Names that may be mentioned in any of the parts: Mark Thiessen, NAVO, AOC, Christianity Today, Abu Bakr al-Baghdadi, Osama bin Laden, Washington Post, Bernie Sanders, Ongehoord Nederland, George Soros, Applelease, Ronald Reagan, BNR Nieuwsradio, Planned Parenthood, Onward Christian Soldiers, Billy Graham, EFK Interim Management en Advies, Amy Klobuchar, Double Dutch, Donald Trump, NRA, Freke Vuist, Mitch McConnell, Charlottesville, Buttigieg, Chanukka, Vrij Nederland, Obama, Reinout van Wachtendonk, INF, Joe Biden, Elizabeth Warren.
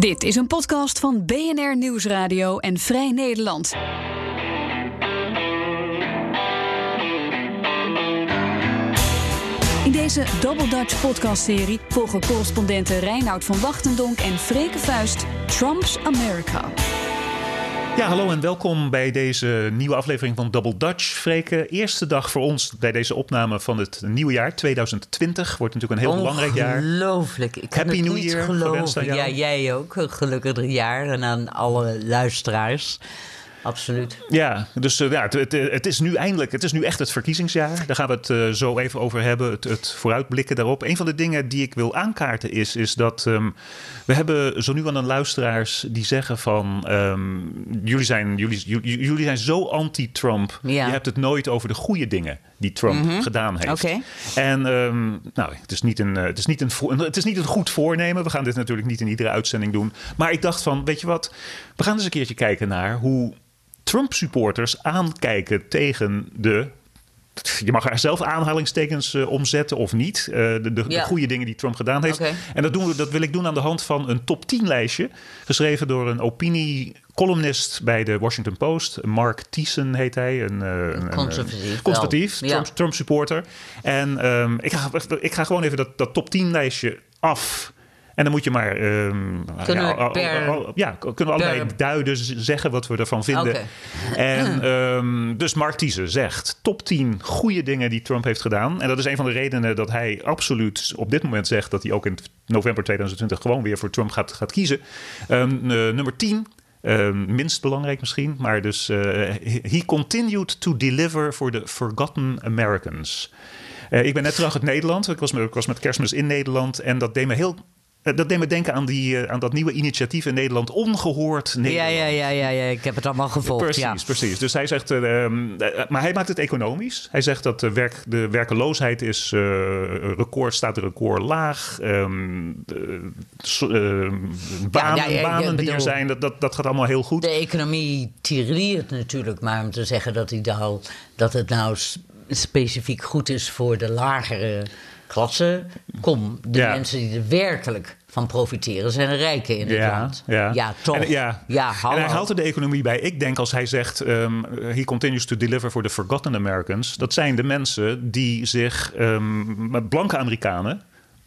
Dit is een podcast van BNR Nieuwsradio en Vrij Nederland. In deze Double Dutch podcastserie volgen correspondenten Reinout van Wachtendonk en Freke Vuist Trump's America. Ja, hallo en welkom bij deze nieuwe aflevering van Double Dutch. Freke, eerste dag voor ons bij deze opname van het nieuwe jaar 2020. Wordt natuurlijk een heel belangrijk jaar. Ongelooflijk. Ik kan het niet geloven. Ja, jij ook. Een gelukkig jaar. En aan alle luisteraars. Absoluut. Ja, dus het is nu eindelijk. Het is nu echt het verkiezingsjaar. Daar gaan we het zo even over hebben. Het vooruitblikken daarop. Een van de dingen die ik wil aankaarten is dat we hebben zo nu aan een luisteraars die zeggen van jullie zijn zo anti-Trump. Ja. Je hebt het nooit over de goede dingen die Trump gedaan heeft. Okay. En het is niet een goed voornemen. We gaan dit natuurlijk niet in iedere uitzending doen. Maar ik dacht van, weet je wat? We gaan eens een keertje kijken naar hoe Trump-supporters aankijken tegen de... Je mag er zelf aanhalingstekens omzetten of niet. De goede dingen die Trump gedaan heeft. Okay. En dat wil ik doen aan de hand van een top 10 lijstje. Geschreven door een opiniecolumnist bij de Washington Post. Mark Thiessen heet hij. Een conservatief. Ja. Trump supporter. En ik ga gewoon even dat top 10 lijstje af. En dan moet je maar... kunnen we allerlei duiden zeggen wat we ervan vinden. Okay. En dus Mark Thiessen zegt... top 10 goede dingen die Trump heeft gedaan. En dat is een van de redenen dat hij absoluut op dit moment zegt... dat hij ook in november 2020 gewoon weer voor Trump gaat kiezen. Nummer 10... minst belangrijk misschien, maar dus... he continued to deliver for the forgotten Americans. Ik ben net terug uit Nederland. Ik was met Kerstmis in Nederland. En dat deed me heel... Dat deed me denken aan dat nieuwe initiatief in Nederland, Ongehoord Nederland. Ja, ik heb het allemaal gevolgd. Precies. Dus hij zegt, maar hij maakt het economisch. Hij zegt dat de werkeloosheid is record laag. Banen die er zijn, dat gaat allemaal heel goed. De economie tireert natuurlijk, maar om te zeggen dat het nou specifiek goed is voor de lagere klasse, mensen die er werkelijk van profiteren zijn de rijken in dit land. Ja, toch. En hij haalt er de economie bij. Ik denk als hij zegt, he continues to deliver for the forgotten Americans. Dat zijn de mensen die zich, blanke Amerikanen,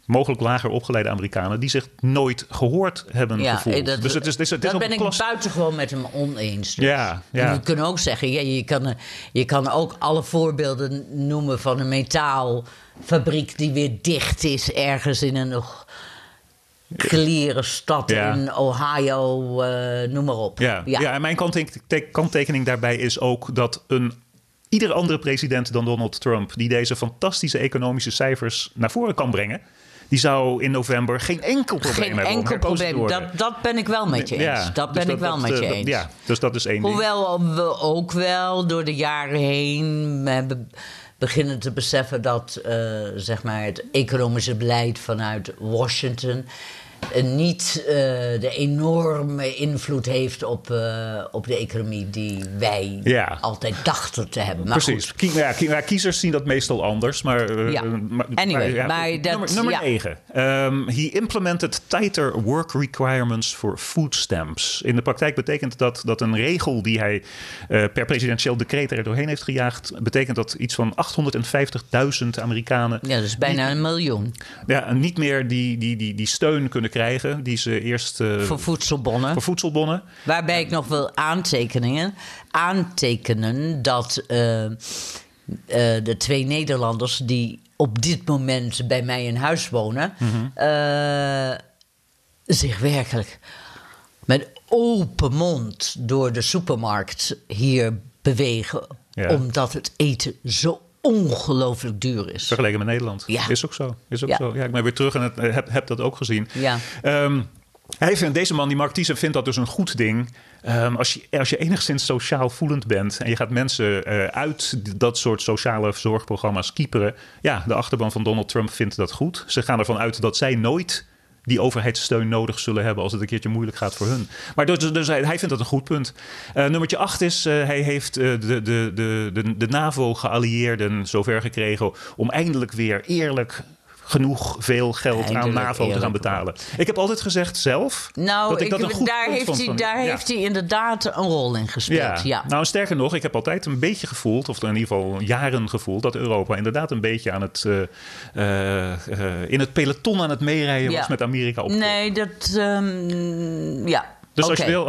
mogelijk lager opgeleide Amerikanen, die zich nooit gehoord hebben gevoeld. Ik ben buitengewoon met hem oneens. Dus. Ja. We kunnen ook zeggen, je kan ook alle voorbeelden noemen van een metaalfabriek die weer dicht is ergens in een nog kleren stad in Ohio, noem maar op. En mijn kanttekening daarbij is ook dat ieder andere president dan Donald Trump die deze fantastische economische cijfers naar voren kan brengen, die zou in november geen enkel probleem hebben. Geen enkel probleem. Dat ben ik wel met je eens. Ja, dat ben ik wel met je eens. Ja, dus dat is één ding. Hoewel we ook wel door de jaren heen beginnen te beseffen dat het economische beleid vanuit Washington niet de enorme invloed heeft op de economie die wij altijd dachten te hebben. Maar precies. Kiezers zien dat meestal anders. Nummer 9. He implemented tighter work requirements for food stamps. In de praktijk betekent dat een regel die hij per presidentieel decreet er doorheen heeft gejaagd, betekent dat iets van 850.000 Amerikanen... Ja, dat is bijna een miljoen. Ja, niet meer die steun kunnen krijgen, die ze eerst... voor voedselbonnen. Waarbij ik nog wil aantekenen dat de twee Nederlanders die op dit moment bij mij in huis wonen, zich werkelijk met open mond door de supermarkt hier bewegen, omdat het eten zo ongelooflijk duur is. Vergeleken met Nederland. Ja. Is ook zo. Ja, ik ben weer terug en heb dat ook gezien. Ja. Deze man, die Mark Thiessen, vindt dat dus een goed ding. Als je enigszins sociaal voelend bent en je gaat mensen uit dat soort sociale zorgprogramma's kieperen. Ja, de achterban van Donald Trump vindt dat goed. Ze gaan ervan uit dat zij nooit die overheidssteun nodig zullen hebben als het een keertje moeilijk gaat voor hun. Maar dus hij vindt dat een goed punt. Nummertje 8 is, hij heeft de NAVO-geallieerden zover gekregen om eindelijk weer eerlijk genoeg veel geld aan NAVO te gaan betalen. Ik heb altijd gezegd zelf dat ik dat een goed punt vond. Heeft hij inderdaad een rol in gespeeld. Ja. Nou, sterker nog, ik heb altijd een beetje gevoeld, of in ieder geval jaren gevoeld, dat Europa inderdaad een beetje aan het in het peloton aan het meerijden was met Amerika op. Nee, dat Dus als je wil,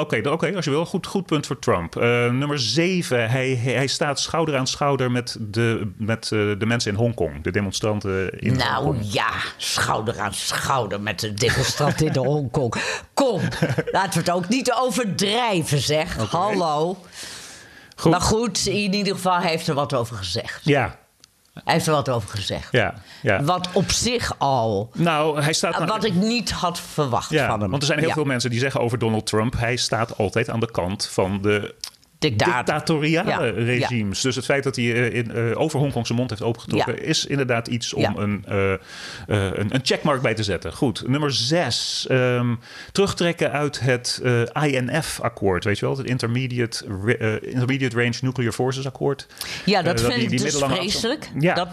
als je wil, goed punt voor Trump. Nummer 7, hij staat schouder aan schouder met de mensen in Hongkong, de demonstranten in Hongkong. Nou ja, schouder aan schouder met de demonstranten in Hongkong. Kom, laten we het ook niet overdrijven, zeg. Okay. Hallo. Goed. Maar goed, in ieder geval heeft er wat over gezegd. Ja. Hij heeft er wat over gezegd. Ja. Wat op zich al... wat ik niet had verwacht van hem. Want er zijn heel veel mensen die zeggen over Donald Trump... hij staat altijd aan de kant van de dictatoriale regimes. Dus het feit dat hij over Hongkong zijn mond heeft opengetrokken... is inderdaad iets om een checkmark bij te zetten. Goed, nummer 6. Terugtrekken uit het INF-akkoord. Weet je wel, het Intermediate Range Nuclear Forces Akkoord. Ja, dat vind ik dus vreselijk. Ja.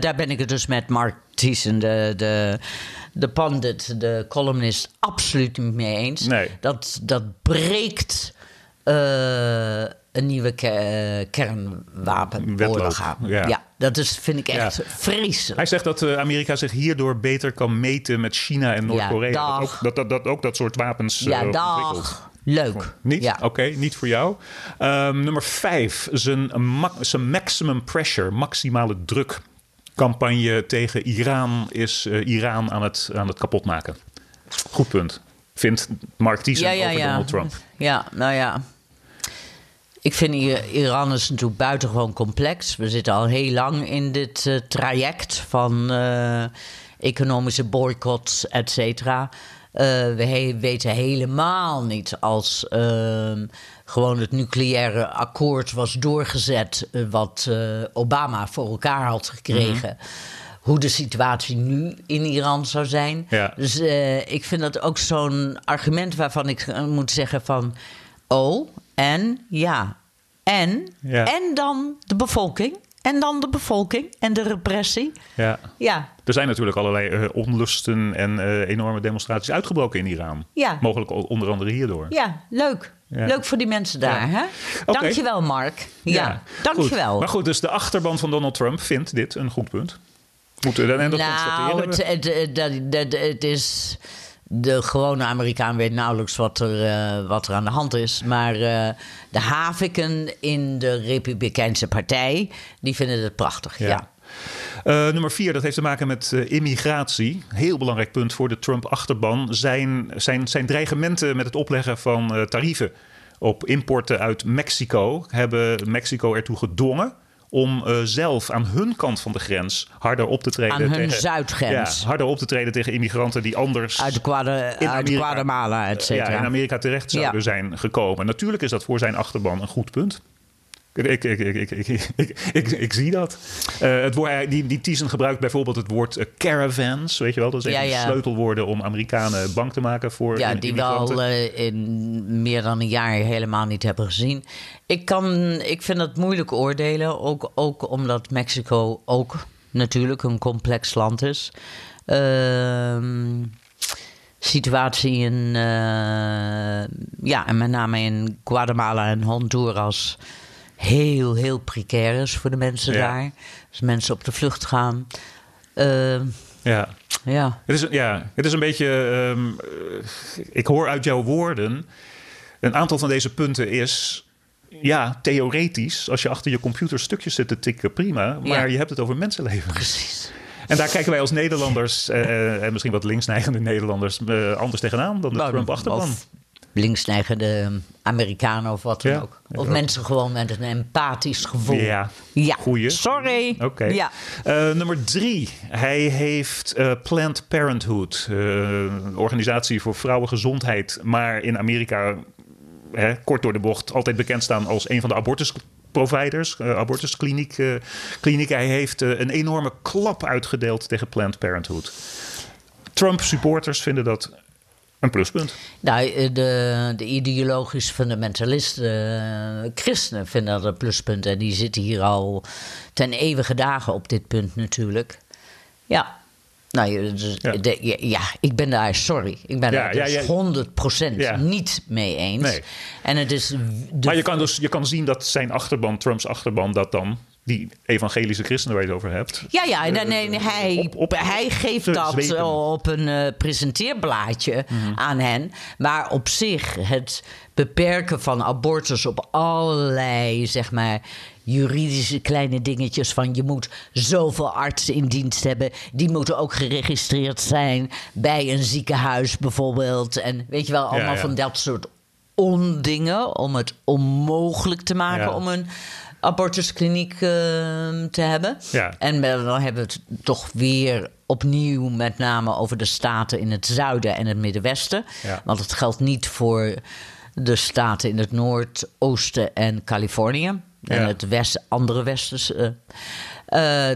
Daar ben ik het dus met Mark Thiessen, de pundit, de columnist, absoluut niet mee eens. Nee. Dat breekt... een nieuwe kernwapenoorlog aan. Ja, dat is, vind ik echt vreselijk. Hij zegt dat Amerika zich hierdoor beter kan meten met China en Noord-Korea. Ja, dat ook dat soort wapens ontwikkelt. Leuk. Niet? Ja. Oké, niet voor jou. Nummer 5, zijn maximum pressure, maximale druk campagne tegen Iran is Iran aan het kapotmaken. Goed punt. Vindt Mark Thiessen over Donald Trump. Ja, nou ja. Ik vind Iran is natuurlijk buitengewoon complex. We zitten al heel lang in dit traject van economische boycotts, et cetera. We weten helemaal niet als gewoon het nucleaire akkoord was doorgezet... wat Obama voor elkaar had gekregen... Mm-hmm. hoe de situatie nu in Iran zou zijn. Ja. Dus ik vind dat ook zo'n argument waarvan ik moet zeggen van... en dan de bevolking... en de repressie. Ja. Ja. Er zijn natuurlijk allerlei onlusten en enorme demonstraties uitgebroken in Iran. Ja. Mogelijk onder andere hierdoor. Ja, leuk. Ja. Leuk voor die mensen daar, hè? Okay. Dankjewel, Mark. Ja, dankjewel. Goed. Maar goed, dus de achterban van Donald Trump vindt dit een goed punt. Het is... De gewone Amerikaan weet nauwelijks wat er aan de hand is. Maar de haviken in de Republikeinse Partij, die vinden het prachtig, ja. Nummer 4, dat heeft te maken met immigratie. Heel belangrijk punt voor de Trump-achterban. Zijn dreigementen met het opleggen van tarieven op importen uit Mexico... hebben Mexico ertoe gedwongen... om zelf aan hun kant van de grens harder op te treden. Aan hun zuidgrens. Ja, harder op te treden tegen immigranten die anders... Uit Guatemala, et cetera. In Amerika terecht zouden zijn gekomen. Natuurlijk is dat voor zijn achterban een goed punt. Ik zie dat. Het woord, die Thiessen gebruikt bijvoorbeeld het woord caravans. Weet je wel, dat is een sleutelwoorden om Amerikanen bang te maken voor immigranten. Die we al in meer dan een jaar helemaal niet hebben gezien. Ik vind dat moeilijk oordelen. Ook omdat Mexico ook natuurlijk een complex land is. Situatie in... en met name in Guatemala en Honduras... heel, heel precair is voor de mensen daar. Dus mensen op de vlucht gaan. Het is een beetje... ik hoor uit jouw woorden... een aantal van deze punten is... Ja, theoretisch, als je achter je computer stukjes zit te tikken, prima. Maar je hebt het over mensenlevens. Precies. En daar kijken wij als Nederlanders... en misschien wat linksneigende Nederlanders... anders tegenaan dan de Trump-achterban. Linksneigende Amerikanen of wat dan ook. Of mensen gewoon met een empathisch gevoel. Ja. Goeie. Sorry. Okay. Ja. Nummer 3. Hij heeft Planned Parenthood. Een organisatie voor vrouwengezondheid. Maar in Amerika, kort door de bocht, altijd bekend staan als een van de abortusproviders. Abortusklinieken. Hij heeft een enorme klap uitgedeeld tegen Planned Parenthood. Trump-supporters vinden dat... een pluspunt. Nou, de ideologisch fundamentalisten, christenen vinden dat een pluspunt. En die zitten hier al ten eeuwige dagen op dit punt natuurlijk. Ja, Nou, ik ben daar, sorry. Ik ben daar dus 100% niet mee eens. Nee. En het is maar je kan zien dat zijn achterban, Trumps achterban, dat dan... die evangelische christenen waar je het over hebt. Hij geeft dat zweten. Op een presenteerblaadje aan hen. Maar op zich het beperken van abortus op allerlei, zeg maar, juridische kleine dingetjes van je moet zoveel artsen in dienst hebben. Die moeten ook geregistreerd zijn bij een ziekenhuis bijvoorbeeld. En weet je wel, allemaal van dat soort ondingen om het onmogelijk te maken om een abortuskliniek te hebben. Ja. En dan hebben we het toch weer opnieuw met name over de staten in het zuiden en het middenwesten. Ja. Want het geldt niet voor de staten in het noordoosten en Californië. En het andere westerse.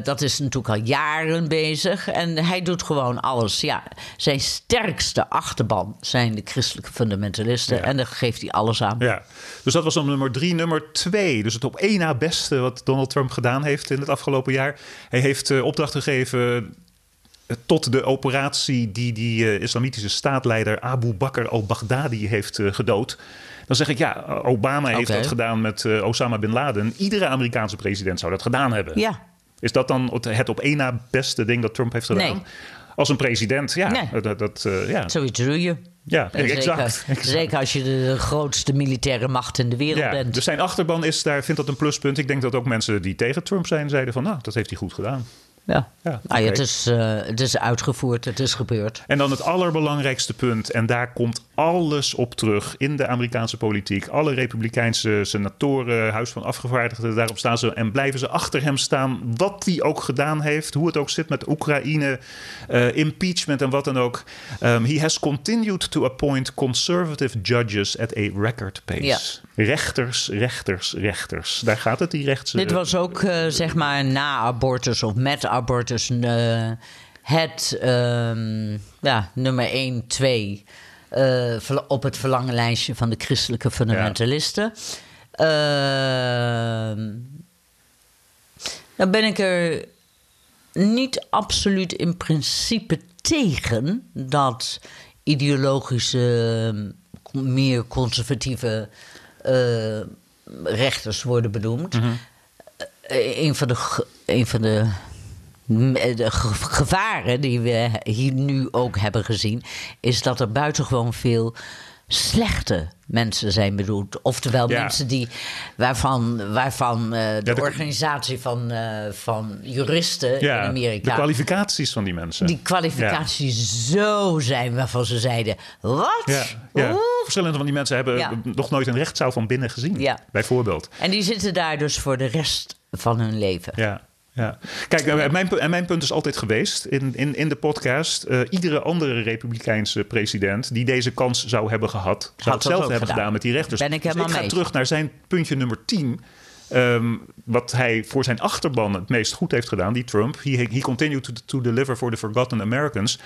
Dat is natuurlijk al jaren bezig. En hij doet gewoon alles. Ja, zijn sterkste achterban zijn de christelijke fundamentalisten. Ja. En daar geeft hij alles aan. Ja. Dus dat was dan nummer 3. Nummer 2. Dus het op één na beste wat Donald Trump gedaan heeft in het afgelopen jaar. Hij heeft opdracht gegeven tot de operatie die islamitische staatleider Abu Bakr al-Baghdadi heeft gedood. Dan zeg ik, Obama heeft dat gedaan met Osama bin Laden. Iedere Amerikaanse president zou dat gedaan hebben. Ja. Is dat dan het op één na beste ding dat Trump heeft gedaan? Nee. Als een president, Nee. Zoiets doe je. Ja, exact. Zeker als je de grootste militaire macht in de wereld bent. Dus zijn achterban is daar, vindt dat een pluspunt. Ik denk dat ook mensen die tegen Trump zijn, zeiden van, nou, dat heeft hij goed gedaan. Het is uitgevoerd, het is gebeurd. En dan het allerbelangrijkste punt, en daar komt alles op terug in de Amerikaanse politiek. Alle Republikeinse senatoren, Huis van Afgevaardigden, daarop staan ze en blijven ze achter hem staan. Wat hij ook gedaan heeft, hoe het ook zit met Oekraïne, impeachment en wat dan ook. He has continued to appoint conservative judges at a record pace. Ja. Rechters. Daar gaat het, die rechts. Dit was ook, zeg maar, na abortus of met abortus nummer 1, 2 op het verlanglijstje van de christelijke fundamentalisten. Ja. Dan ben ik er niet absoluut in principe tegen dat ideologische, meer conservatieve rechters worden benoemd. Mm-hmm. Een van de gevaren die we hier nu ook hebben gezien, is dat er buitengewoon veel slechte mensen zijn bedoeld. Oftewel mensen die waarvan de organisatie van juristen in Amerika, de kwalificaties van die mensen. Die kwalificaties zo zijn waarvan ze zeiden, wat? Ja. Verschillende van die mensen hebben nog nooit een rechtszaal van binnen gezien, bijvoorbeeld. En die zitten daar dus voor de rest van hun leven. Ja. Ja. Kijk, mijn punt is altijd geweest in de podcast. Iedere andere Republikeinse president die deze kans zou hebben gehad, zou het zelf hebben gedaan met die rechters. Ik ga terug naar zijn puntje nummer 10. Wat hij voor zijn achterban het meest goed heeft gedaan, die Trump. He continued to deliver for the forgotten Americans.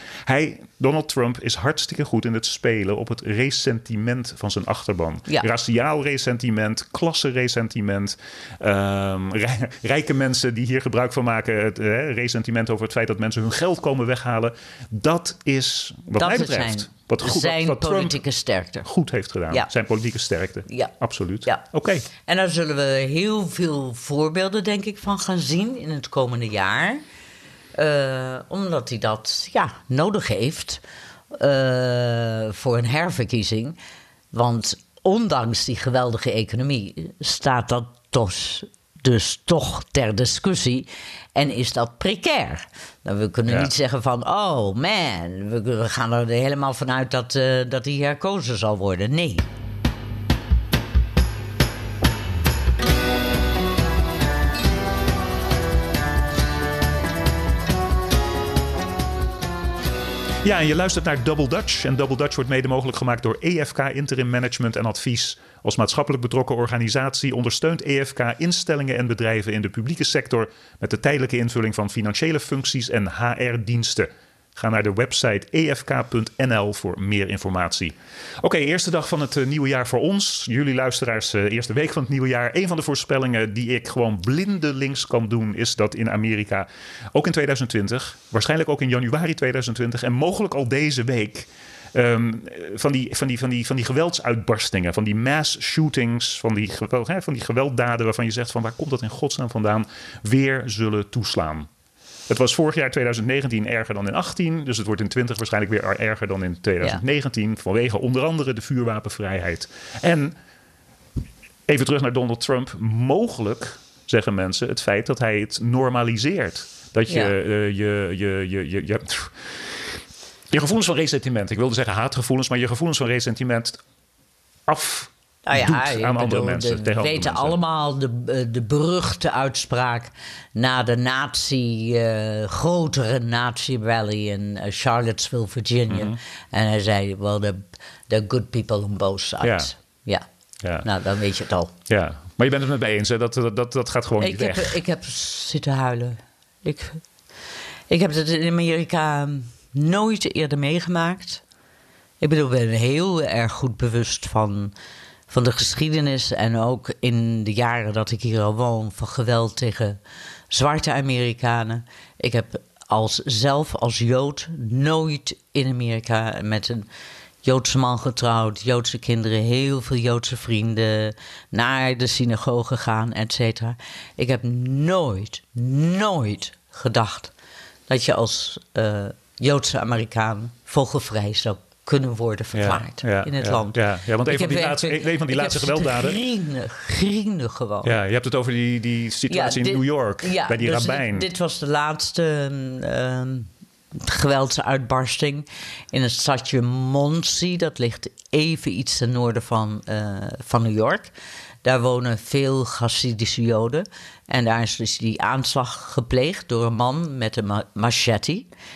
Donald Trump is hartstikke goed in het spelen op het ressentiment van zijn achterban. Ja. Raciaal ressentiment, klasse ressentiment. Rijke mensen die hier gebruik van maken. Ressentiment over het feit dat mensen hun geld komen weghalen. Dat is wat mij betreft wat politieke sterkte goed heeft gedaan. Ja. Zijn politieke sterkte. Ja. Absoluut. Ja. Okay. En daar zullen we heel veel voorbeelden, denk ik, van gaan zien in het komende jaar. Omdat hij dat nodig heeft voor een herverkiezing. Want ondanks die geweldige economie staat dat dus toch ter discussie. En is dat precair? Nou, we kunnen niet zeggen van, oh man, we gaan er helemaal vanuit dat hij herkozen zal worden. Nee. Ja, en je luistert naar Double Dutch. En Double Dutch wordt mede mogelijk gemaakt door EFK Interim Management en Advies. Als maatschappelijk betrokken organisatie ondersteunt EFK instellingen en bedrijven in de publieke sector met de tijdelijke invulling van financiële functies en HR-diensten. Ga naar de website efk.nl voor meer informatie. Oké, eerste dag van het nieuwe jaar voor ons. Jullie luisteraars, eerste week van het nieuwe jaar. Een van de voorspellingen die ik gewoon blindelings kan doen... is dat in Amerika, ook in 2020... waarschijnlijk ook in januari 2020... en mogelijk al deze week... Van die geweldsuitbarstingen, van die mass shootings, van die gewelddaden waarvan je zegt van waar komt dat in godsnaam vandaan, weer zullen toeslaan. Het was vorig jaar 2019 erger dan in 2018, dus het wordt in 2020 waarschijnlijk weer erger dan in 2019 vanwege onder andere de vuurwapenvrijheid. En even terug naar Donald Trump, mogelijk zeggen mensen het feit dat hij het normaliseert. Dat je... Je gevoelens van resentiment, ik wilde zeggen haatgevoelens... maar je gevoelens van resentiment afdoet aan andere mensen. We weten allemaal de beruchte uitspraak... na de grotere Nazi rally in Charlottesville, Virginia. Mm-hmm. En hij zei, well, they're good people on both sides. Ja. Nou, dan weet je het al. Ja, maar je bent het met mij eens, hè? Dat gaat gewoon niet weg. Ik heb zitten huilen. Ik heb het in Amerika... nooit eerder meegemaakt. Ik bedoel, ik ben heel erg goed bewust van de geschiedenis... en ook in de jaren dat ik hier al woon... van geweld tegen zwarte Amerikanen. Ik heb zelf als Jood nooit in Amerika... met een Joodse man getrouwd, Joodse kinderen... heel veel Joodse vrienden, naar de synagoge gaan, et cetera. Ik heb nooit gedacht dat je als... Joodse Amerikaan vogelvrij zou kunnen worden verklaard in het land. Ja, want een van die laatste gewelddaden... Griende gewoon. Ja, je hebt het over die situatie in New York, bij die dus rabbijn. Dit was de laatste geweldsuitbarsting in het stadje Muncie. Dat ligt even iets ten noorden van New York. Daar wonen veel Hasidische Joden. En daar is dus die aanslag gepleegd door een man met een machete.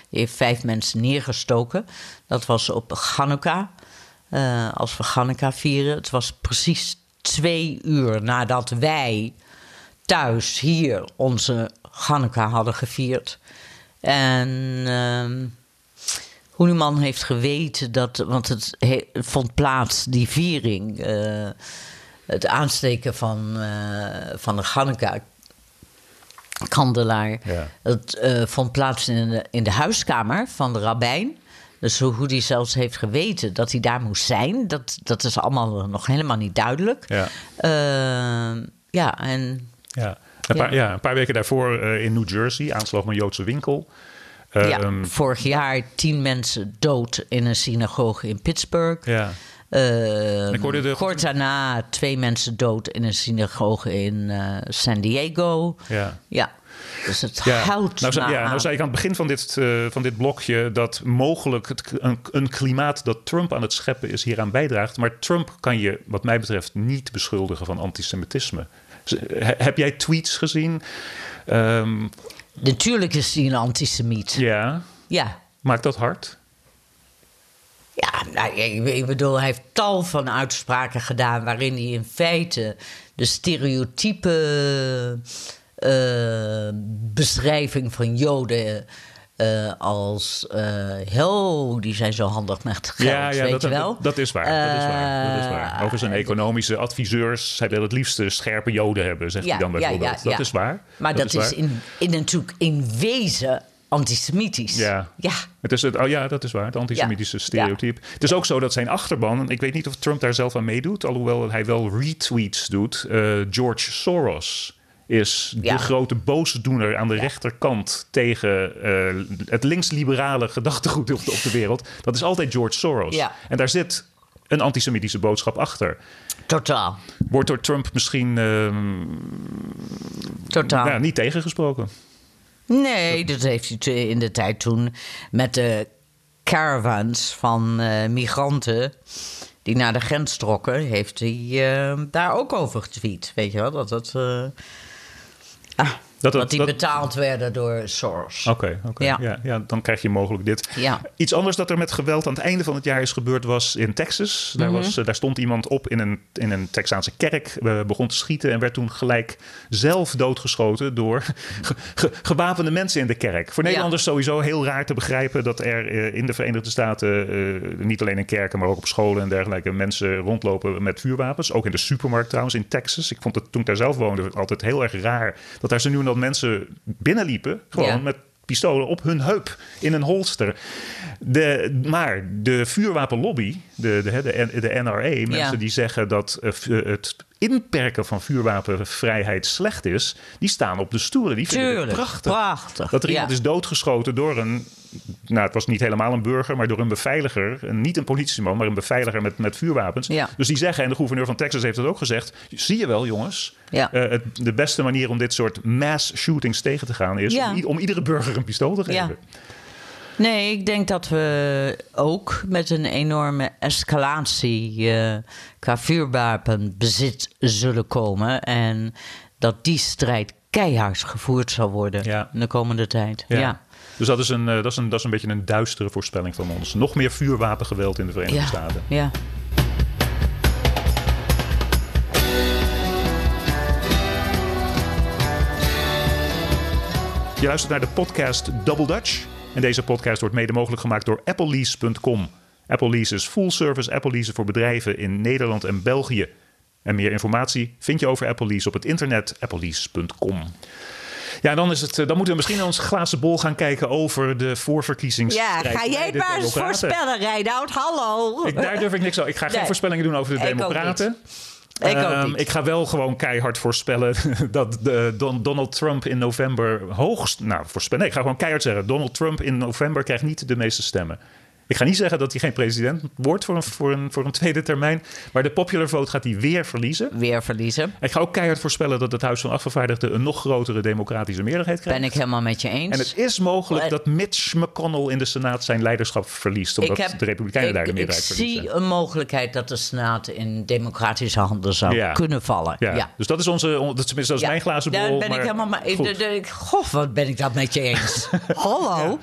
Die heeft 5 mensen neergestoken. Dat was op Chanukka. Als we Chanukka vieren. Het was precies 2 uur nadat wij thuis hier onze Chanukka hadden gevierd. En... hoe die man heeft geweten dat... want het vond plaats, die viering... het aansteken van de Chanukka-kandelaar... Ja. Het vond plaats in de huiskamer van de rabbijn. Dus hoe hij zelfs heeft geweten dat hij daar moest zijn... dat is allemaal nog helemaal niet duidelijk. Een paar weken daarvoor in New Jersey... aanslag op een Joodse winkel... vorig jaar 10 mensen dood in een synagoge in Pittsburgh. Ja. Kort daarna 2 mensen dood in een synagoge in San Diego. Ja. Dus het houdt nou zei ik aan het begin van dit blokje... dat mogelijk een klimaat dat Trump aan het scheppen is hieraan bijdraagt. Maar Trump kan je wat mij betreft niet beschuldigen van antisemitisme. Heb jij tweets gezien... Natuurlijk is hij een antisemiet. Ja. Maakt dat hard? Ja, nou, ik bedoel, hij heeft tal van uitspraken gedaan... waarin hij in feite de stereotype beschrijving van Joden... die zijn zo handig met geld, weet je wel. Dat is waar. Over zijn economische adviseurs... zij willen het liefst scherpe Joden hebben, zegt hij dan bijvoorbeeld. Dat is waar. Maar dat is waar. Natuurlijk in wezen antisemitisch. Ja. Dat is waar, het antisemitische stereotype. Het is ook zo dat zijn achterban... ik weet niet of Trump daar zelf aan meedoet... alhoewel hij wel retweets doet, George Soros... is de grote boosdoener aan de rechterkant... tegen het links-liberale gedachtegoed op de wereld. Dat is altijd George Soros. Ja. En daar zit een antisemitische boodschap achter. Totaal. Wordt door Trump misschien niet tegengesproken? Nee, dat heeft hij in de tijd toen... met de caravans van migranten... die naar de grens trokken, heeft hij daar ook over getweet. Weet je wel, dat... Dat die betaald werden door Soros. Oké. Ja, dan krijg je mogelijk dit. Ja. Iets anders dat er met geweld aan het einde van het jaar is gebeurd was in Texas. Daar stond iemand op in een Texaanse kerk, begon te schieten en werd toen gelijk zelf doodgeschoten door gewapende mensen in de kerk. Voor Nederlanders sowieso heel raar te begrijpen dat er in de Verenigde Staten niet alleen in kerken, maar ook op scholen en dergelijke mensen rondlopen met vuurwapens. Ook in de supermarkt trouwens in Texas. Ik vond het toen ik daar zelf woonde altijd heel erg raar dat daar zo nu dat mensen binnenliepen, gewoon met pistolen op hun heup in een holster. Maar de vuurwapenlobby, de NRA, mensen die zeggen dat het inperken van vuurwapenvrijheid slecht is, die staan op de stoelen. Die vinden het prachtig. Dat er iemand is doodgeschoten door een, het was niet helemaal een burger, maar door een beveiliger. Niet een politieman, maar een beveiliger met vuurwapens. Ja. Dus die zeggen, en de gouverneur van Texas heeft dat ook gezegd, zie je wel jongens, de beste manier om dit soort mass shootings tegen te gaan is om iedere burger een pistool te geven. Ja. Nee, ik denk dat we ook met een enorme escalatie qua vuurwapenbezit zullen komen. En dat die strijd keihard gevoerd zal worden in de komende tijd. Ja. Dus dat is een beetje een duistere voorspelling van ons. Nog meer vuurwapengeweld in de Verenigde Staten. Ja. Je luistert naar de podcast Double Dutch. En deze podcast wordt mede mogelijk gemaakt door Applelease.com. Applelease is full service Applelease voor bedrijven in Nederland en België. En meer informatie vind je over Applelease op het internet applelease.com. Ja, dan moeten we misschien naar ons glazen bol gaan kijken over de voorverkiezingsstrijd. Ja, ga jij het maar eens voorspellen, Reinout. Hallo. Daar durf ik niks aan. Ik ga geen voorspellingen doen over de Democraten. Ik ga wel gewoon keihard voorspellen dat Donald Trump in november ik ga gewoon keihard zeggen, Donald Trump in november krijgt niet de meeste stemmen. Ik ga niet zeggen dat hij geen president wordt voor een tweede termijn. Maar de popular vote gaat hij weer verliezen. Ik ga ook keihard voorspellen dat het Huis van Afgevaardigden een nog grotere democratische meerderheid krijgt. Ben ik helemaal met je eens. En het is mogelijk dat Mitch McConnell in de Senaat zijn leiderschap verliest. Omdat de Republikeinen daar de meerderheid verliezen. Ik zie een mogelijkheid dat de Senaat in democratische handen zou kunnen vallen. Ja. Dus dat is tenminste mijn glazen bol. Daar ben ik helemaal mee. Goh, wat ben ik dat met je eens. Hallo.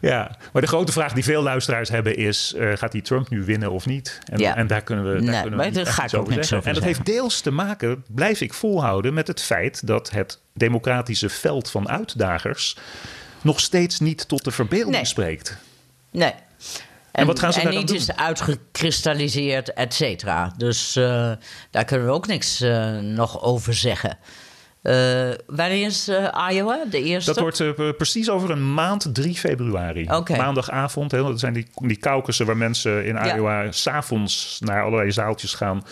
Ja, maar de grote vraag die veel luisteraars hebben is, gaat die Trump nu winnen of niet? En daar kunnen we niet over zeggen. En dat heeft deels te maken, blijf ik volhouden, met het feit dat het democratische veld van uitdagers nog steeds niet tot de verbeelding spreekt. Nee. En wat gaan ze daar dan doen? En niet is uitgekristalliseerd, et cetera. Dus daar kunnen we ook niks nog over zeggen. Wanneer is Iowa de eerste? Dat wordt precies over een maand, 3 februari. Okay. Maandagavond. Dat zijn die caucussen waar mensen in Iowa 's avonds naar allerlei zaaltjes gaan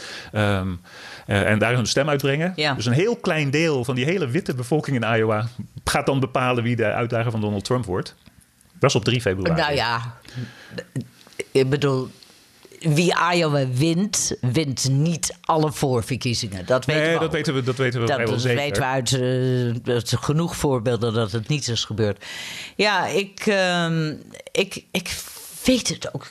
en daar hun stem uitbrengen. Ja. Dus een heel klein deel van die hele witte bevolking in Iowa gaat dan bepalen wie de uitdager van Donald Trump wordt. Dat is op 3 februari. Nou ja, ik bedoel, wie Iowa wint niet alle voorverkiezingen. Dat weten we ook. Dat weten we wel zeker. Dat weten we uit genoeg voorbeelden dat het niet is gebeurd. Ja, ik weet het ook.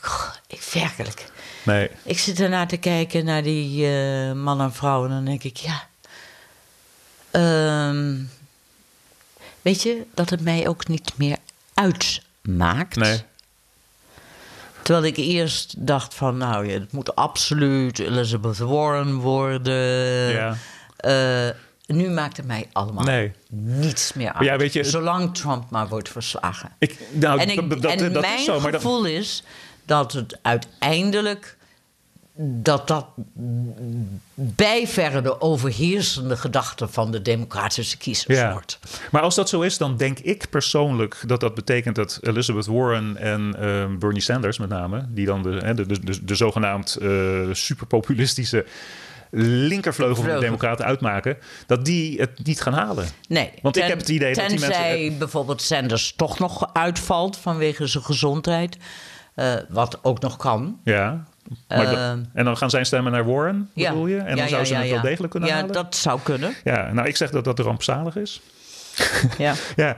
Werkelijk. Nee. Ik zit ernaar te kijken naar die man en vrouw. En dan denk ik, weet je, dat het mij ook niet meer uitmaakt. Nee. Terwijl ik eerst dacht van, het moet absoluut Elizabeth Warren worden. Ja. Nu maakt het mij allemaal niets meer uit. Ja, weet je, zolang Trump maar wordt verslagen. Mijn gevoel is dat het uiteindelijk dat bij verre de overheersende gedachte van de democratische kiezers wordt. Maar als dat zo is, dan denk ik persoonlijk dat betekent dat Elizabeth Warren en Bernie Sanders met name, die dan de zogenaamd superpopulistische linkervleugel van de democraten uitmaken, dat die het niet gaan halen. Nee. Want ik heb het idee dat die mensen, tenzij bijvoorbeeld Sanders toch nog uitvalt vanwege zijn gezondheid, wat ook nog kan. Ja. En dan gaan zijn stemmen naar Warren, bedoel je? En dan zou ze het wel degelijk kunnen halen? Ja, dat zou kunnen. Ja, ik zeg dat rampzalig is. Ja.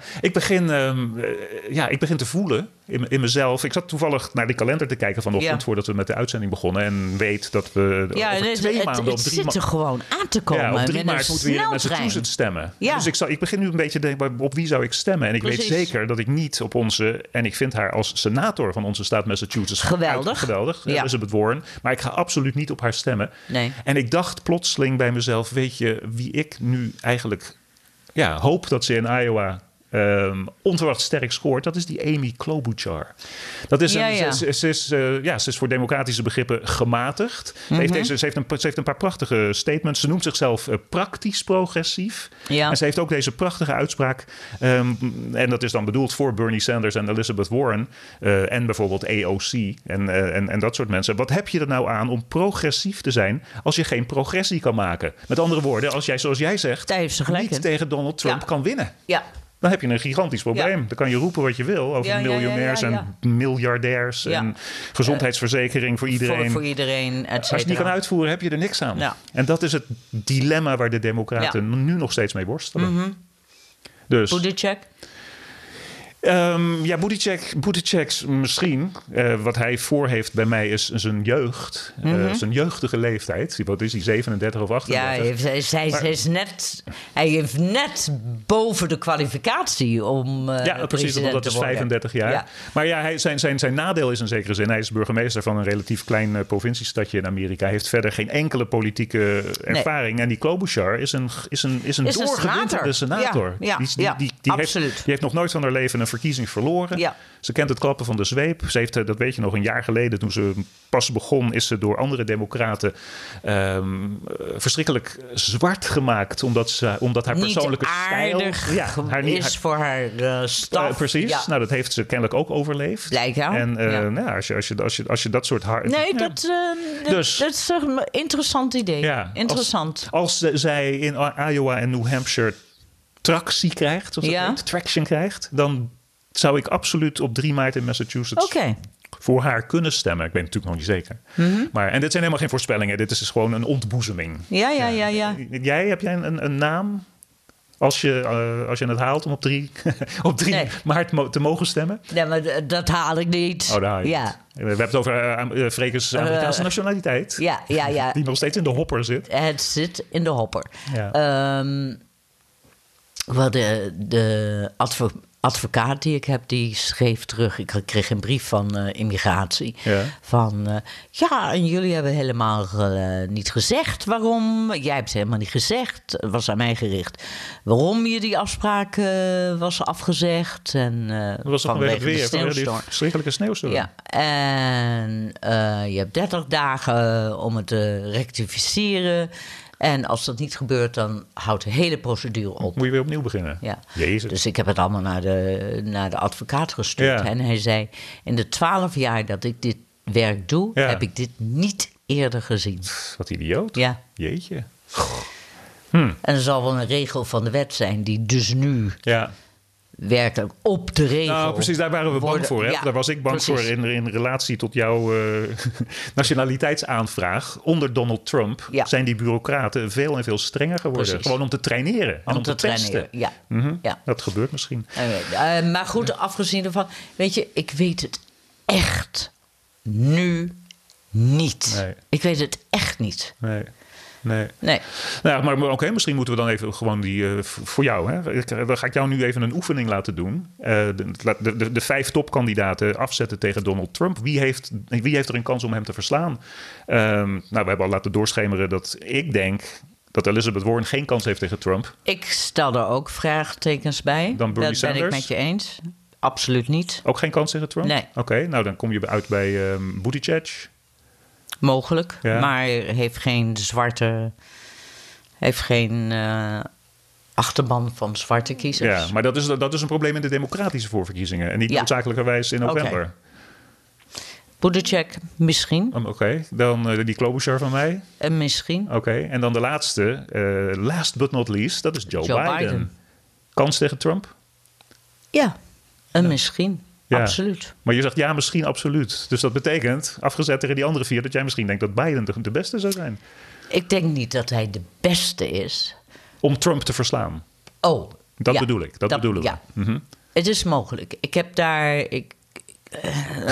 Ik begin te voelen in mezelf. Ik zat toevallig naar die kalender te kijken vanochtend voordat we met de uitzending begonnen. En weet dat we over twee maanden, het zit er gewoon aan te komen. Ja, op 3 maart moeten we hier in Massachusetts stemmen. Ja. Dus ik begin nu een beetje te denken, op wie zou ik stemmen? En ik weet zeker dat ik niet op onze... En ik vind haar als senator van onze staat Massachusetts... Geweldig. Ja. Elizabeth Warren. Maar ik ga absoluut niet op haar stemmen. Nee. En ik dacht plotseling bij mezelf, weet je wie ik nu eigenlijk... Ja, hoop dat ze in Iowa onverwacht sterk scoort. Dat is die Amy Klobuchar. Ze is voor democratische begrippen gematigd. Mm-hmm. Ze heeft een paar prachtige statements. Ze noemt zichzelf praktisch progressief. Ja. En ze heeft ook deze prachtige uitspraak. En dat is dan bedoeld voor Bernie Sanders en Elizabeth Warren. En bijvoorbeeld AOC en dat soort mensen. Wat heb je er nou aan om progressief te zijn als je geen progressie kan maken? Met andere woorden, als jij, zoals jij zegt, niet tegen Donald Trump kan winnen. Ja. Dan heb je een gigantisch probleem. Ja. Dan kan je roepen wat je wil over miljonairs en miljardairs... en gezondheidsverzekering voor iedereen. Voor iedereen, et cetera. Als je die kan uitvoeren, heb je er niks aan. Ja. En dat is het dilemma waar de Democraten nu nog steeds mee worstelen. Mm-hmm. Dus... Buttigieg? Buttigieg misschien. Wat hij voor heeft bij mij is zijn jeugd. Mm-hmm. Zijn jeugdige leeftijd. Wat is hij, 37 of 38? Ja, hij heeft net boven de kwalificatie om precies, want dat is 35 jaar. Ja. Maar ja, zijn nadeel is in zekere zin... Hij is burgemeester van een relatief klein provinciestadje in Amerika. Hij heeft verder geen enkele politieke ervaring. Nee. En die Klobuchar is een doorgewinterde senator. Ja, die heeft nog nooit van haar leven... een verkiezing verloren. Ja. Ze kent het klappen van de zweep. Ze heeft, dat weet je nog, een jaar geleden... toen ze pas begon, is ze door andere democraten... verschrikkelijk zwart gemaakt... omdat haar persoonlijke stijl... Niet aardig is voor haar staf. Precies. Ja. Nou, dat heeft ze kennelijk ook overleefd. Blijkbaar. En als je dat soort... dat is een interessant idee. Ja. Interessant. Als zij in Iowa en New Hampshire... tractie krijgt, traction krijgt... dan zou ik absoluut op 3 maart in Massachusetts... voor haar kunnen stemmen. Ik weet natuurlijk nog niet zeker. Mm-hmm. Maar, en dit zijn helemaal geen voorspellingen. Dit is dus gewoon een ontboezeming. Ja. Heb jij een naam... Als je het haalt om op 3 maart te mogen stemmen? Nee, maar dat haal ik niet. Oh, daar. Ja. We hebben het over Freke's Amerikaanse nationaliteit. Ja. Die nog steeds in de hopper zit. Het zit in de hopper. Ja. Wel, de advocaat die ik heb, die schreef terug... Ik kreeg een brief van immigratie. Ja. En jullie hebben helemaal niet gezegd waarom... Jij hebt helemaal niet gezegd, was aan mij gericht... waarom je die afspraak was afgezegd. Dat was vanwege weer, die verschrikkelijke sneeuwstorm. Ja, en je hebt 30 dagen om het te rectificeren... En als dat niet gebeurt, dan houdt de hele procedure op. Moet je weer opnieuw beginnen. Ja. Jezus. Dus ik heb het allemaal naar de advocaat gestuurd. Ja. En hij zei, in de 12 jaar dat ik dit werk doe... heb ik dit niet eerder gezien. Wat idioot. Ja. Jeetje. En er zal wel een regel van de wet zijn die dus nu... Ja. Werkelijk op de regel. Nou, precies, daar waren we bang voor. Hè? Ja, daar was ik bang voor in relatie tot jouw nationaliteitsaanvraag. Onder Donald Trump zijn die bureaucraten veel en veel strenger geworden. Precies. Gewoon om te traineren, om te testen. Ja. Mm-hmm. Ja. Dat gebeurt misschien. Maar goed, afgezien ervan... Weet je, ik weet het echt nu niet. Nee. Ik weet het echt niet. Nee. Nou, maar oké, misschien moeten we dan even gewoon die... voor jou, hè? Dan ga ik jou nu even een oefening laten doen. De 5 topkandidaten afzetten tegen Donald Trump. Wie heeft er een kans om hem te verslaan? We hebben al laten doorschemeren dat ik denk... dat Elizabeth Warren geen kans heeft tegen Trump. Ik stel er ook vraagtekens bij. Dan Bernie Sanders. Dat ben ik met je eens. Absoluut niet. Ook geen kans tegen Trump? Nee. Oké, nou dan kom je uit bij Buttigieg... Mogelijk, maar heeft geen achterban van zwarte kiezers. Ja, maar dat is een probleem in de democratische voorverkiezingen. En niet noodzakelijkerwijs in november. Buttigieg, misschien. Dan die Klobuchar van mij. Misschien. En dan de laatste, last but not least, dat is Joe Biden. Kans tegen Trump? Ja, misschien. Ja. Absoluut. Maar je zegt ja, misschien absoluut. Dus dat betekent, afgezet tegen die andere 4... dat jij misschien denkt dat Biden de beste zou zijn. Ik denk niet dat hij de beste is. Om Trump te verslaan. Oh, Dat bedoel ik, dat bedoelen we. Ja. Mm-hmm. Het is mogelijk. Ik heb daar...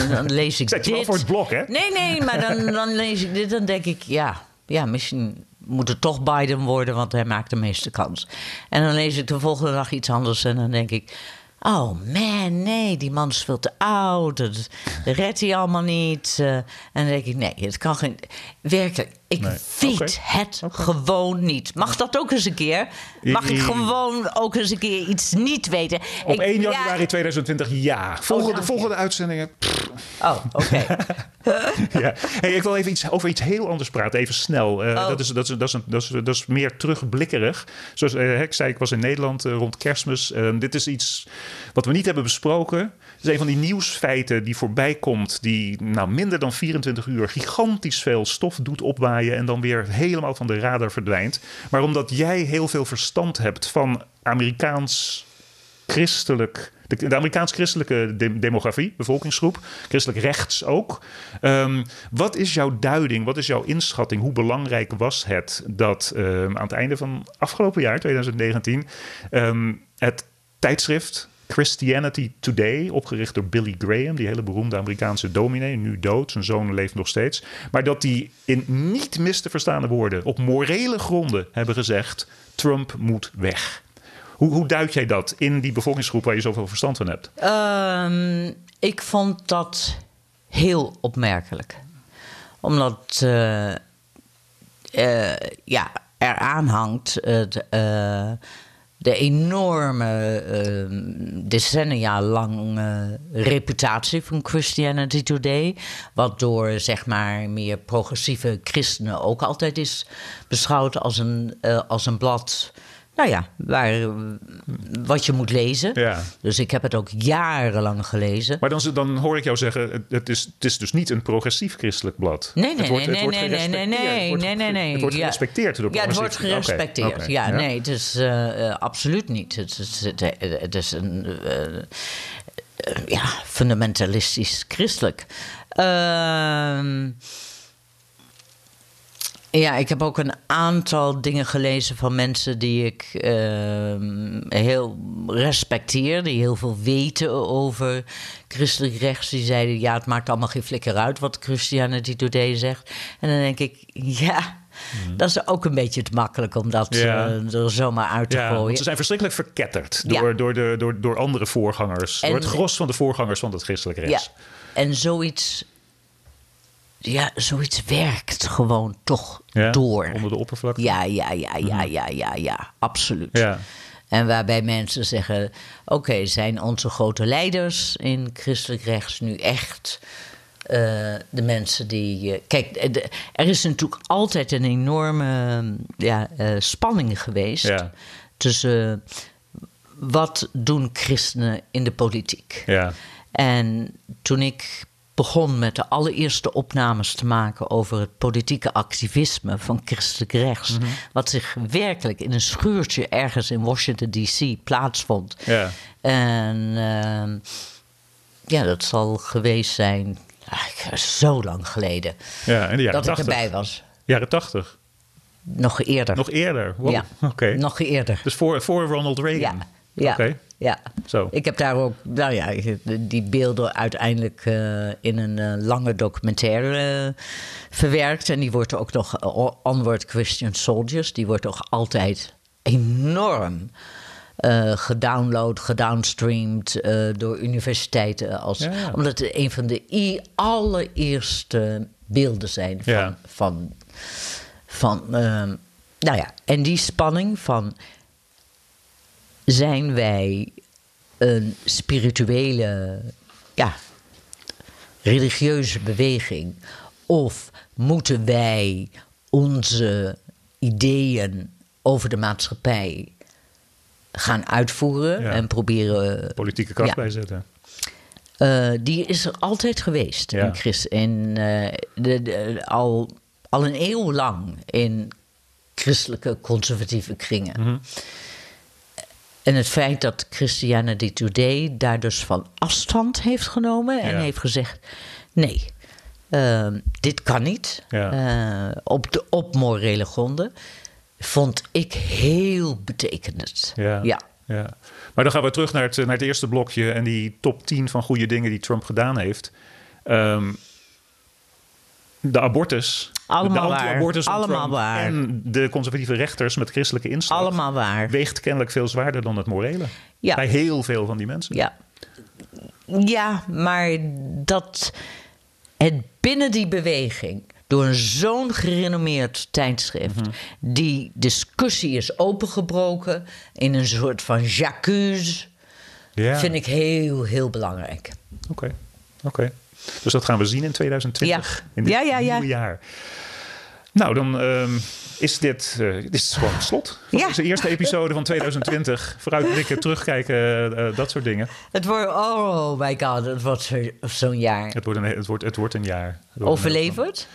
Dan lees ik dit. Zet je wel voor het blok, hè? Nee, maar dan lees ik dit. Dan denk ik, ja, misschien moet het toch Biden worden, want hij maakt de meeste kans. En dan lees ik de volgende dag iets anders en dan denk ik... Oh man, nee, die man is veel te oud. Dat redt hij allemaal niet. En dan denk ik, nee, het kan geen... Werkelijk, ik weet het gewoon niet. Mag dat ook eens een keer? Mag ik gewoon ook eens een keer iets niet weten? Op 1 januari 2020, ja. Volgende uitzendingen. Oh, oké. Ja. Hey, ik wil even over iets heel anders praten, even snel. Dat is meer terugblikkerig. Zoals ik zei, ik was in Nederland rond Kerstmis. Dit is iets wat we niet hebben besproken. Het is een van die nieuwsfeiten die voorbij komt, die minder dan 24 uur gigantisch veel stof doet opwaaien en dan weer helemaal van de radar verdwijnt. Maar omdat jij heel veel verstand hebt van Amerikaans-christelijk... De Amerikaans-christelijke demografie, bevolkingsgroep, christelijk rechts ook. Wat is jouw duiding, wat is jouw inschatting? Hoe belangrijk was het dat aan het einde van afgelopen jaar, 2019... het tijdschrift Christianity Today, opgericht door Billy Graham, die hele beroemde Amerikaanse dominee, nu dood, zijn zoon leeft nog steeds, maar dat die in niet mis te verstaande woorden, op morele gronden hebben gezegd: Trump moet weg. Hoe duid jij dat in die bevolkingsgroep waar je zoveel verstand van hebt? Ik vond dat heel opmerkelijk. Omdat eraan hangt de enorme decennia lang reputatie van Christianity Today, wat door meer progressieve christenen ook altijd is beschouwd als een blad. Wat je moet lezen. Ja. Dus ik heb het ook jarenlang gelezen. Maar dan hoor ik jou zeggen, het is dus niet een progressief christelijk blad. Nee. Het wordt gerespecteerd door progressief. Ja, het wordt gerespecteerd. Okay. Ja, nee, het is absoluut niet. Het is een fundamentalistisch christelijk. Ja, ik heb ook een aantal dingen gelezen van mensen die ik heel respecteer, die heel veel weten over christelijk rechts. Die zeiden, het maakt allemaal geen flikker uit wat Christianity Today zegt. En dan denk ik, dat is ook een beetje te makkelijk om dat er zomaar uit te gooien. Want ze zijn verschrikkelijk verketterd door andere voorgangers. En door het gros van de voorgangers van het christelijk rechts. Ja, en zoiets werkt gewoon toch door. Onder de oppervlakte? Ja, absoluut. Ja. En waarbij mensen zeggen, oké, zijn onze grote leiders in christelijk rechts nu echt de mensen die... er is natuurlijk altijd een enorme spanning geweest tussen wat doen christenen in de politiek. Ja. En toen ik begon met de allereerste opnames te maken over het politieke activisme van christelijk rechts, wat zich werkelijk in een schuurtje ergens in Washington D.C. plaatsvond. Ja. En dat zal geweest zijn zo lang geleden dat ik erbij was. Jaren 80? Nog eerder? Wow. Ja, nog eerder. Dus voor Ronald Reagan? Ja. Okay. Ja, zo. Ik heb daar ook die beelden uiteindelijk in een lange documentaire verwerkt. En die wordt ook nog, Onward Christian Soldiers, die wordt ook altijd enorm gedownstreamd door universiteiten. Omdat het een van de allereerste beelden zijn van en die spanning van: zijn wij een spirituele, religieuze beweging? Of moeten wij onze ideeën over de maatschappij gaan uitvoeren en proberen... Politieke kracht bijzetten. Die is er altijd geweest al een eeuw lang in christelijke conservatieve kringen. Mm-hmm. En het feit dat Christianity Today daar dus van afstand heeft genomen en heeft gezegd: nee, dit kan niet. Ja. Op morele gronden, vond ik heel betekenend. Ja. Ja. Maar dan gaan we terug naar het eerste blokje en die top 10 van goede dingen die Trump gedaan heeft. De abortus. Allemaal waar. Anti-abortus allemaal waar. En de conservatieve rechters met christelijke inslag. Allemaal waar. Weegt kennelijk veel zwaarder dan het morele. Ja. Bij heel veel van die mensen. Ja. Ja, maar dat het binnen die beweging door zo'n gerenommeerd tijdschrift, mm-hmm, die discussie is opengebroken in een soort van j'accuse, yeah, vind ik heel, heel belangrijk. Oké. Dus dat gaan we zien in 2020, ja, in dit nieuwe jaar. Nou, dan is dit gewoon het slot van deze eerste episode van 2020. Vooruitblikken, terugkijken, dat soort dingen. Het wordt, oh my god, het wordt zo'n jaar. Het wordt een jaar. Overleverd?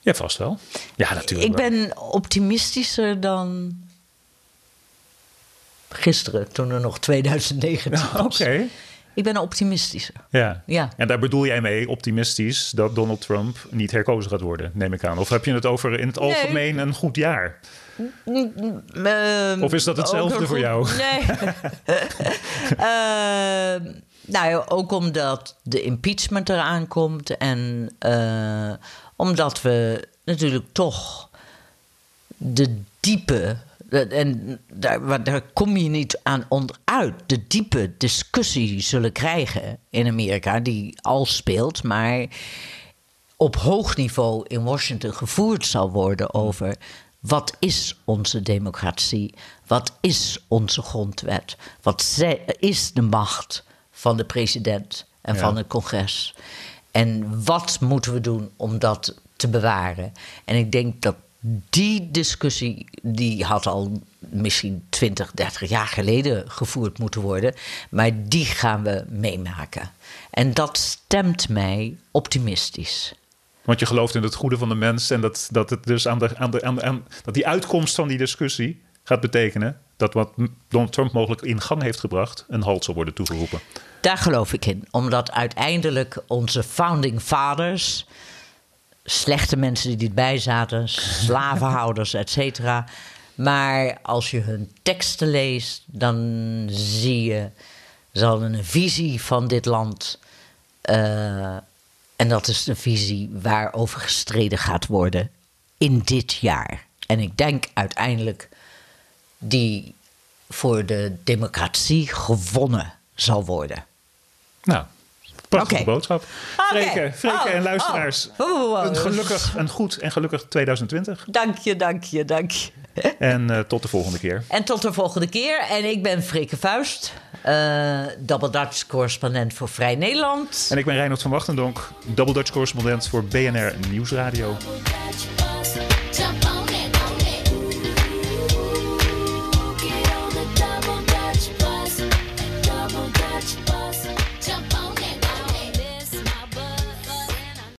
Ja, vast wel. Ja, natuurlijk. Ik ben optimistischer dan gisteren, toen er nog 2019 was. Nou, oké. Ik ben optimistischer. Ja. En daar bedoel jij mee, optimistisch, dat Donald Trump niet herkozen gaat worden, neem ik aan. Of heb je het over in het algemeen een goed jaar? Of is dat hetzelfde voor jou? Nee. Nou ja, ook omdat de impeachment eraan komt. En omdat we natuurlijk toch de diepe, en daar kom je niet aan onderuit, de diepe discussie zullen krijgen in Amerika, die al speelt, maar op hoog niveau in Washington gevoerd zal worden over wat is onze democratie? Wat is onze grondwet? Wat is de macht van de president en van het congres? En wat moeten we doen om dat te bewaren? En ik denk dat die discussie, die had al misschien 20, 30 jaar geleden gevoerd moeten worden. Maar die gaan we meemaken. En dat stemt mij optimistisch. Want je gelooft in het goede van de mens. En dat het dus dat die uitkomst van die discussie gaat betekenen dat wat Donald Trump mogelijk in gang heeft gebracht een halt zal worden toegeroepen. Daar geloof ik in. Omdat uiteindelijk onze founding fathers, slechte mensen die erbij zaten, slavenhouders, et cetera. Maar als je hun teksten leest, dan zie je, ze hadden een visie van dit land. En dat is de visie waarover gestreden gaat worden in dit jaar. En ik denk uiteindelijk die voor de democratie gewonnen zal worden. Nou, prachtige boodschap. Freke en luisteraars. Een goed en gelukkig 2020. Dank je. En tot de volgende keer. En ik ben Freke Vuist, Double Dutch correspondent voor Vrij Nederland. En ik ben Reinout van Wachtendonk, Double Dutch correspondent voor BNR Nieuwsradio.